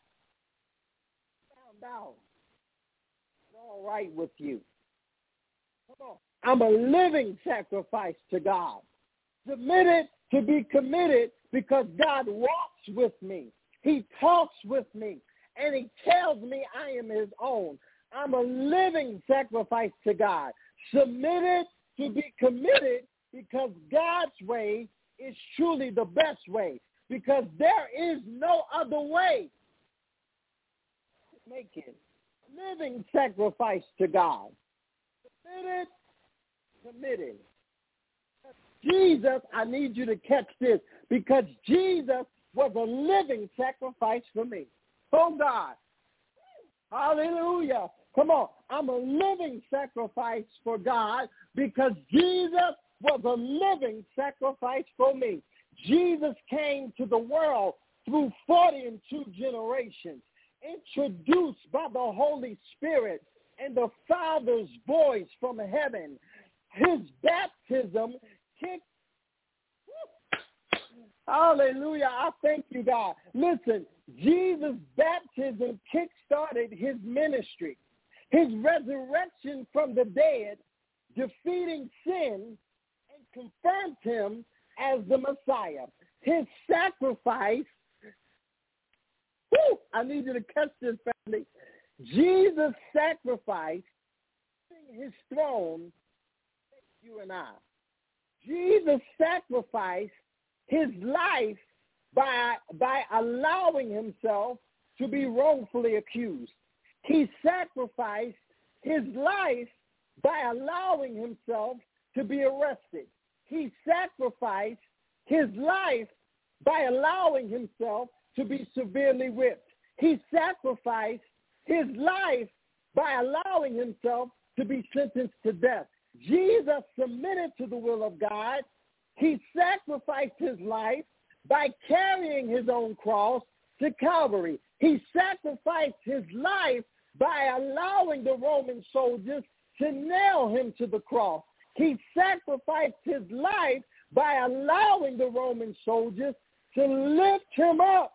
found out he's all right with you. Come on, I'm a living sacrifice to God. Submitted to be committed because God walks with me. He talks with me, and he tells me I am his own. I'm a living sacrifice to God. Submitted to be committed because God's way is truly the best way, because there is no other way to make it. Living sacrifice to God. Submitted, committed. Jesus, I need you to catch this, because Jesus was a living sacrifice for me. Oh, God. Hallelujah. Come on. I'm a living sacrifice for God because Jesus was a living sacrifice for me. Jesus came to the world through forty-two generations, introduced by the Holy Spirit and the Father's voice from heaven. His baptism kicked. Hallelujah. I thank you, God. Listen, Jesus' baptism kick-started his ministry. His resurrection from the dead, defeating sin, and confirmed him as the Messiah. His sacrifice, whew, I need you to catch this, family. Jesus' sacrifice, his throne, you and I. Jesus' sacrifice, his life by by allowing himself to be wrongfully accused. He sacrificed his life by allowing himself to be arrested. He sacrificed his life by allowing himself to be severely whipped. He sacrificed his life by allowing himself to be sentenced to death. Jesus submitted to the will of God. He sacrificed his life by carrying his own cross to Calvary. He sacrificed his life by allowing the Roman soldiers to nail him to the cross. He sacrificed his life by allowing the Roman soldiers to lift him up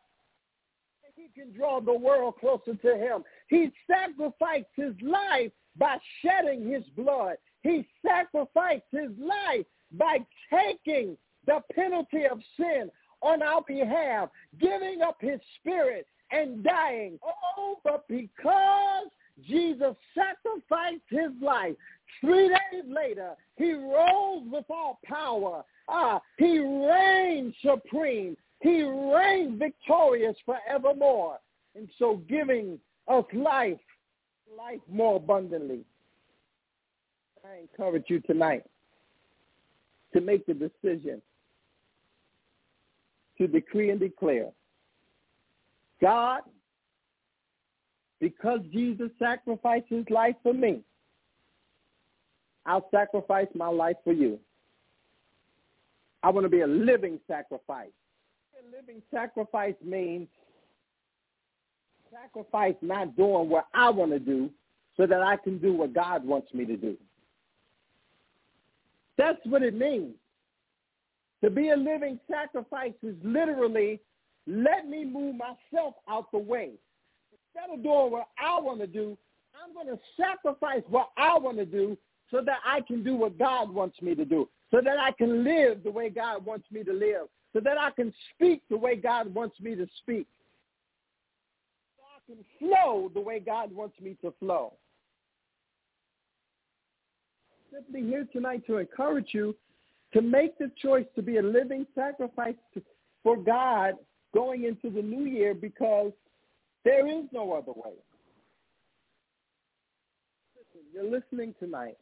so he can draw the world closer to him. He sacrificed his life by shedding his blood. He sacrificed his life by taking the penalty of sin on our behalf, giving up his spirit and dying. Oh, but because Jesus sacrificed his life, three days later, he rose with all power. Ah, he reigned supreme. He reigned victorious forevermore. and so giving us life, life more abundantly. I encourage you tonight to make the decision to decree and declare, God, because Jesus sacrificed his life for me, I'll sacrifice my life for you. I want to be a living sacrifice. A living sacrifice means sacrifice not doing what I want to do so that I can do what God wants me to do. That's what it means. To be a living sacrifice is literally, let me move myself out the way. Instead of doing what I want to do, I'm going to sacrifice what I want to do so that I can do what God wants me to do, so that I can live the way God wants me to live, so that I can speak the way God wants me to speak, so I can flow the way God wants me to flow. I'm simply here tonight to encourage you to make the choice to be a living sacrifice for God going into the new year, because there is no other way. Listen, you're listening tonight.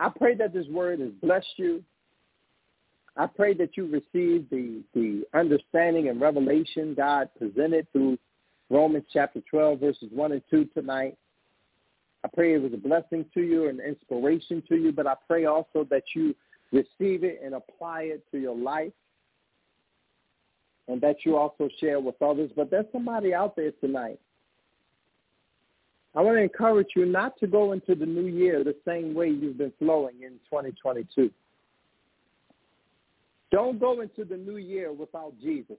I pray that this word has blessed you. I pray that you receive the, the understanding and revelation God presented through Romans chapter twelve, verses one and two tonight. I pray it was a blessing to you and inspiration to you, but I pray also that you receive it and apply it to your life, and that you also share with others. But there's somebody out there tonight. I want to encourage you not to go into the new year the same way you've been flowing in twenty twenty-two. Don't go into the new year without Jesus.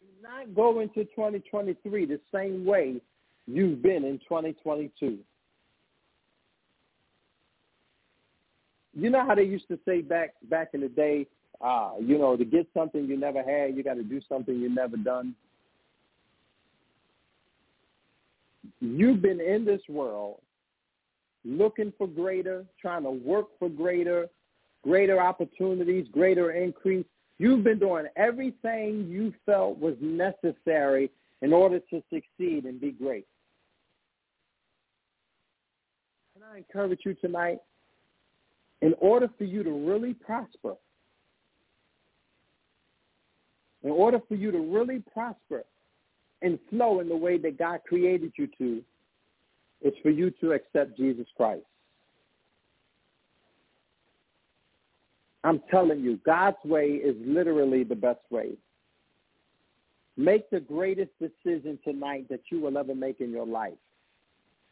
Do not go into twenty twenty-three the same way you've been in twenty twenty-two. You know how they used to say back back in the day, ah, you know, to get something you never had, you got to do something you never done. You've been in this world looking for greater, trying to work for greater, greater opportunities, greater increase. You've been doing everything you felt was necessary in order to succeed and be great. And I encourage you tonight, in order for you to really prosper, in order for you to really prosper and flow in the way that God created you to, it's for you to accept Jesus Christ. I'm telling you, God's way is literally the best way. Make the greatest decision tonight that you will ever make in your life.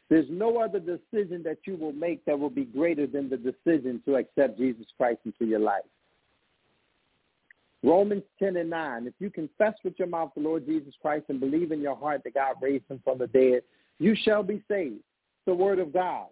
There's no other decision that you will make that will be greater than the decision to accept Jesus Christ into your life. Romans ten and nine, if you confess with your mouth the Lord Jesus Christ and believe in your heart that God raised him from the dead, you shall be saved. It's the word of God.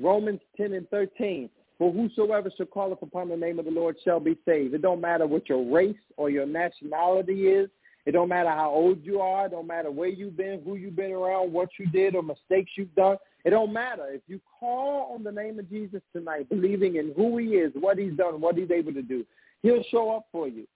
Romans ten and thirteen, for whosoever shall call upon the name of the Lord shall be saved. It don't matter what your race or your nationality is. It don't matter how old you are. It don't matter where you've been, who you've been around, what you did or mistakes you've done. It don't matter. If you call on the name of Jesus tonight, believing in who he is, what he's done, what he's able to do, he'll show up for you.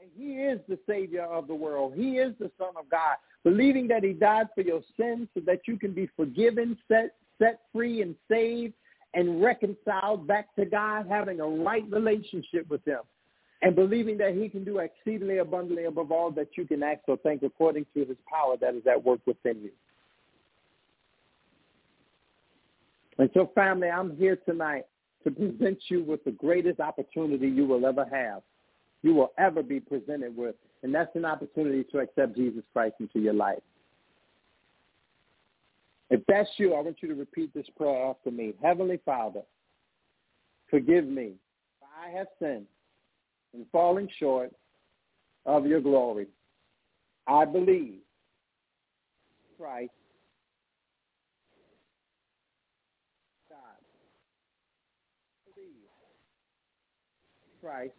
And he is the Savior of the world. He is the Son of God. Believing that he died for your sins so that you can be forgiven, set, set free, and saved, and reconciled back to God, having a right relationship with him. And believing that he can do exceedingly abundantly above all that you can ask or think according to his power that is at work within you. And so, family, I'm here tonight to present you with the greatest opportunity you will ever have, you will ever be presented with, and that's an opportunity to accept Jesus Christ into your life. If that's you, I want you to repeat this prayer after me. Heavenly Father, forgive me, for I have sinned and fallen short of your glory. I believe Christ, Christ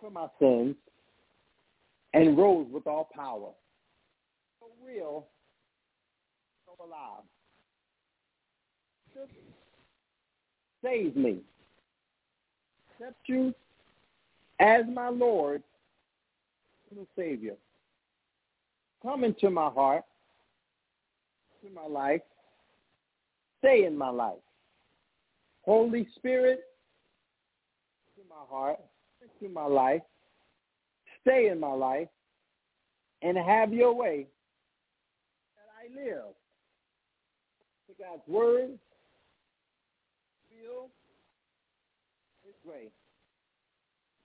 for my sins and rose with all power, so real, so alive. Just save me. Accept you as my Lord personal Savior, come into my heart, into my life, stay in my life. Holy Spirit, into my heart, into my life, stay in my life, and have your way that I live. To God's word, feel His way.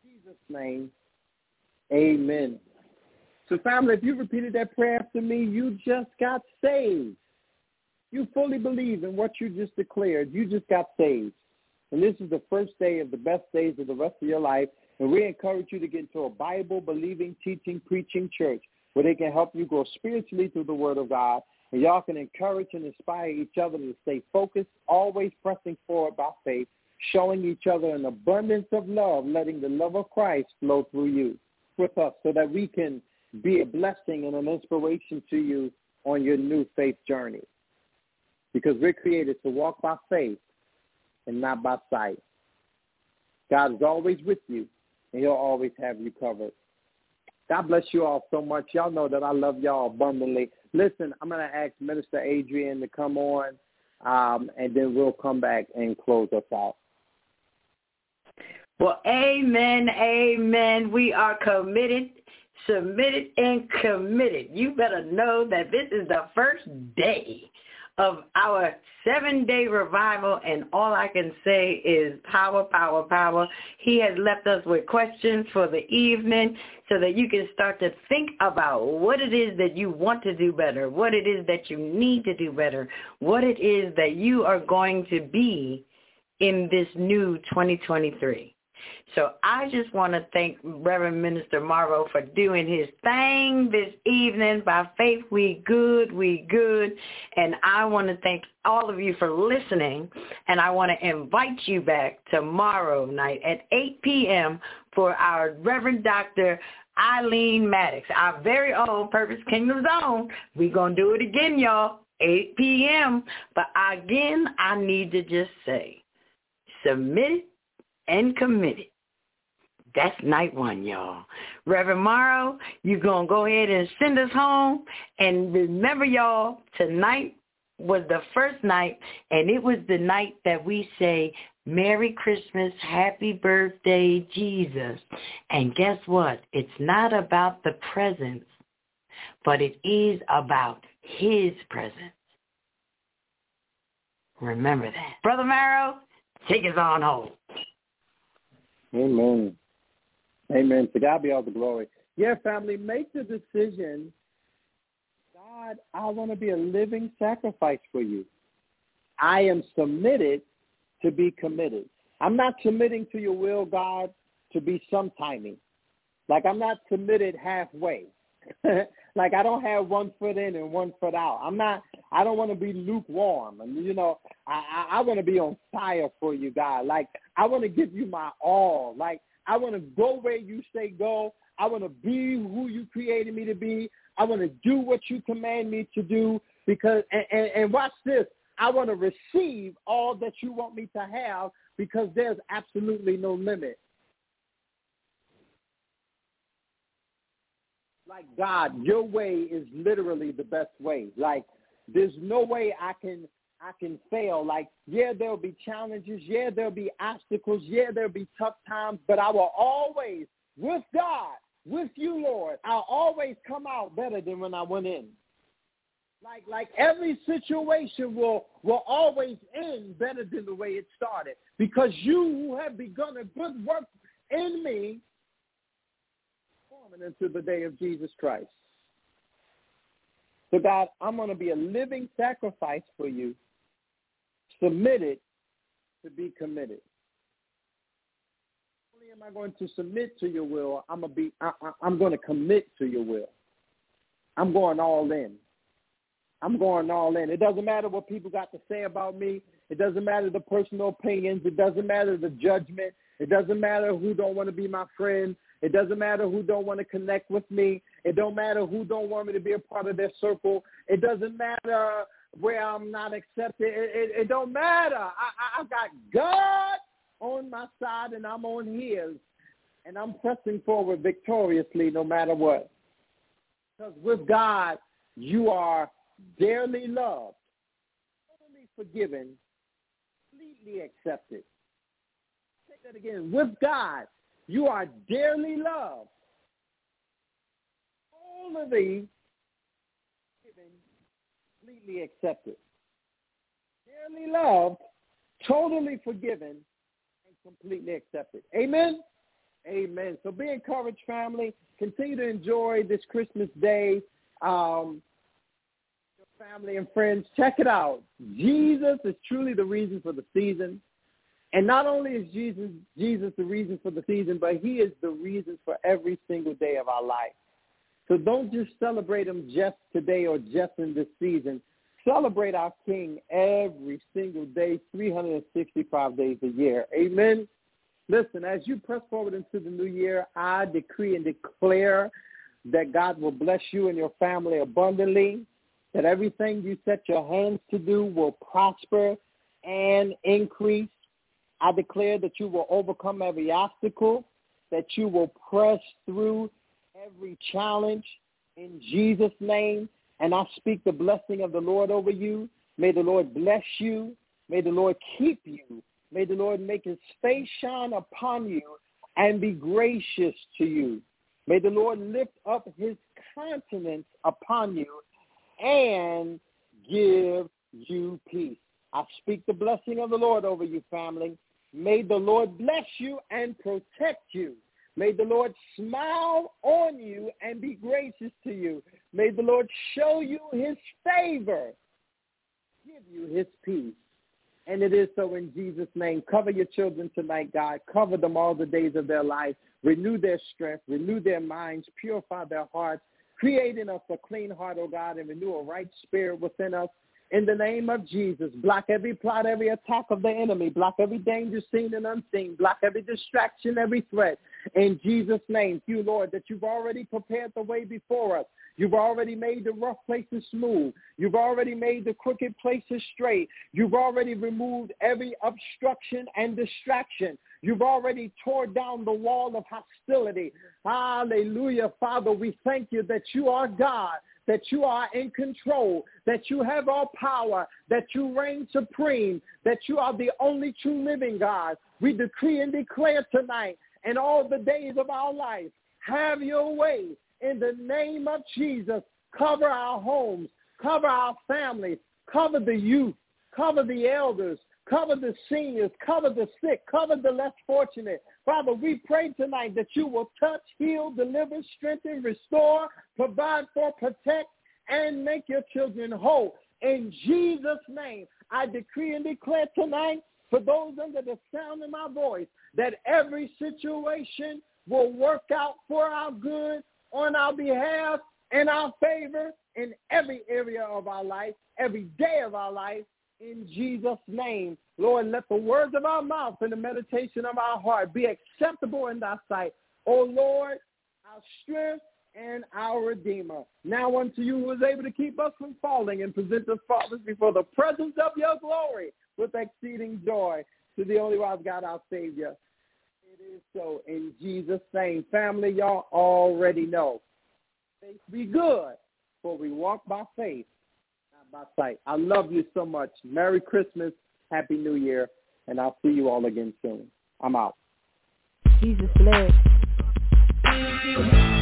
In Jesus' name, amen. So family, if you repeated that prayer after me, you just got saved. You fully believe in what you just declared. You just got saved. And this is the first day of the best days of the rest of your life. And we encourage you to get into a Bible-believing, teaching, preaching church where they can help you grow spiritually through the Word of God. And y'all can encourage and inspire each other to stay focused, always pressing forward by faith, showing each other an abundance of love, letting the love of Christ flow through you, with us, so that we can be a blessing and an inspiration to you on your new faith journey. Because we're created to walk by faith and not by sight. God is always with you, and He'll always have you covered. God bless you all so much. Y'all know that I love y'all abundantly. Listen, I'm going to ask Minister Adrian to come on, um, and then we'll come back and close us out. Well, amen, amen. We are committed, submitted, and committed. You better know that this is the first day of our seven-day revival, and all I can say is power, power, power. He has left us with questions for the evening so that you can start to think about what it is that you want to do better, what it is that you need to do better, what it is that you are going to be in this new twenty twenty-three. So I just want to thank Reverend Minister Morrow for doing his thing this evening. By faith, we good, we good. And I want to thank all of you for listening. And I want to invite you back tomorrow night at eight p.m. for our Reverend Doctor Eileen Maddox, our very own Purpose Kingdom Zone. We're going to do it again, y'all, eight p.m. But again, I need to just say, submit and committed. That's night one, y'all. Reverend Morrow, you're going to go ahead and send us home. And remember, y'all, tonight was the first night, and it was the night that we say, Merry Christmas, Happy Birthday, Jesus. And guess what? It's not about the presents, but it is about His presence. Remember that. Brother Morrow, take us on home. Amen. Amen. To God be all the glory. Yeah, family, make the decision. God, I want to be a living sacrifice for you. I am submitted to be committed. I'm not submitting to your will, God, to be sometimey. Like, I'm not submitted halfway. Like, I don't have one foot in and one foot out. I'm not, I don't want to be lukewarm. And, you know, I, I, I want to be on fire for you, God. Like, I want to give you my all. Like, I want to go where you say go. I want to be who you created me to be. I want to do what you command me to do. Because, and, and, and watch this, I want to receive all that you want me to have, because there's absolutely no limit. Like, God, your way is literally the best way. Like, there's no way I can I can fail. Like, yeah, there'll be challenges. Yeah, there'll be obstacles. Yeah, there'll be tough times. But I will always, with God, with you, Lord, I'll always come out better than when I went in. Like, like every situation will, will always end better than the way it started. Because you who have begun a good work in me, until the day of Jesus Christ. So God, I'm going to be a living sacrifice for you, submitted to be committed. Not only am I going to submit to your will, I'm going to be, I, I, I'm going to commit to your will. I'm going all in. I'm going all in. It doesn't matter what people got to say about me. It doesn't matter the personal opinions. It doesn't matter the judgment. It doesn't matter who don't want to be my friend. It doesn't matter who don't want to connect with me. It don't matter who don't want me to be a part of their circle. It doesn't matter where I'm not accepted. It, it, it don't matter. I, I, I've got God on my side, and I'm on His. and I'm pressing forward victoriously no matter what. Because with God, you are dearly loved, totally forgiven, completely accepted. Say that again. With God, you are dearly loved, totally forgiven, completely accepted. Dearly loved, totally forgiven, and completely accepted. Amen? Amen. So be encouraged, family. Continue to enjoy this Christmas day. Um, your family and friends, check it out. Jesus is truly the reason for the season. And not only is Jesus, Jesus the reason for the season, but he is the reason for every single day of our life. So don't just celebrate him just today or just in this season. Celebrate our King every single day, three hundred sixty-five days a year. Amen. Listen, as you press forward into the new year, I decree and declare that God will bless you and your family abundantly, that everything you set your hands to do will prosper and increase. I declare that you will overcome every obstacle, that you will press through every challenge in Jesus' name. And I speak the blessing of the Lord over you. May the Lord bless you. May the Lord keep you. May the Lord make his face shine upon you and be gracious to you. May the Lord lift up his countenance upon you and give you peace. I speak the blessing of the Lord over you, family. May the Lord bless you and protect you. May the Lord smile on you and be gracious to you. May the Lord show you his favor, give you his peace. And it is so in Jesus' name. Cover your children tonight, God. Cover them all the days of their life. Renew their strength. Renew their minds. Purify their hearts. Create in us a clean heart, oh God, and renew a right spirit within us. In the name of Jesus, block every plot, every attack of the enemy. Block every danger seen and unseen. Block every distraction, every threat. In Jesus' name, thank you, Lord, that you've already prepared the way before us. You've already made the rough places smooth. You've already made the crooked places straight. You've already removed every obstruction and distraction. You've already tore down the wall of hostility. Hallelujah, Father, we thank you that you are God, that you are in control, that you have all power, that you reign supreme, that you are the only true living God. We decree and declare tonight and all the days of our life, have your way. In the name of Jesus, cover our homes, cover our families, cover the youth, cover the elders, cover the seniors, cover the sick, cover the less fortunate. Father, we pray tonight that you will touch, heal, deliver, strengthen, restore, provide for, protect, and make your children whole. In Jesus' name, I decree and declare tonight for those under the sound of my voice that every situation will work out for our good, on our behalf, in our favor, in every area of our life, every day of our life, in Jesus' name. Lord, let the words of our mouth and the meditation of our heart be acceptable in thy sight. O Lord, our strength and our Redeemer. Now unto you who is able to keep us from falling and present us faultless before the presence of your glory with exceeding joy, to the only wise God, our Savior. It is so in Jesus' name. Family, y'all already know. Faith be good, for we walk by faith, not by sight. I love you so much. Merry Christmas, Happy New Year, and I'll see you all again soon. I'm out. Jesus bless.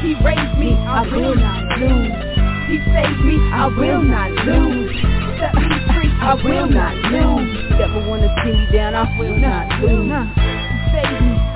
He raised me, I will not lose. He saved me, I will not lose. Set me free, I will not lose. Never want to see you down, I will not lose. He saved me.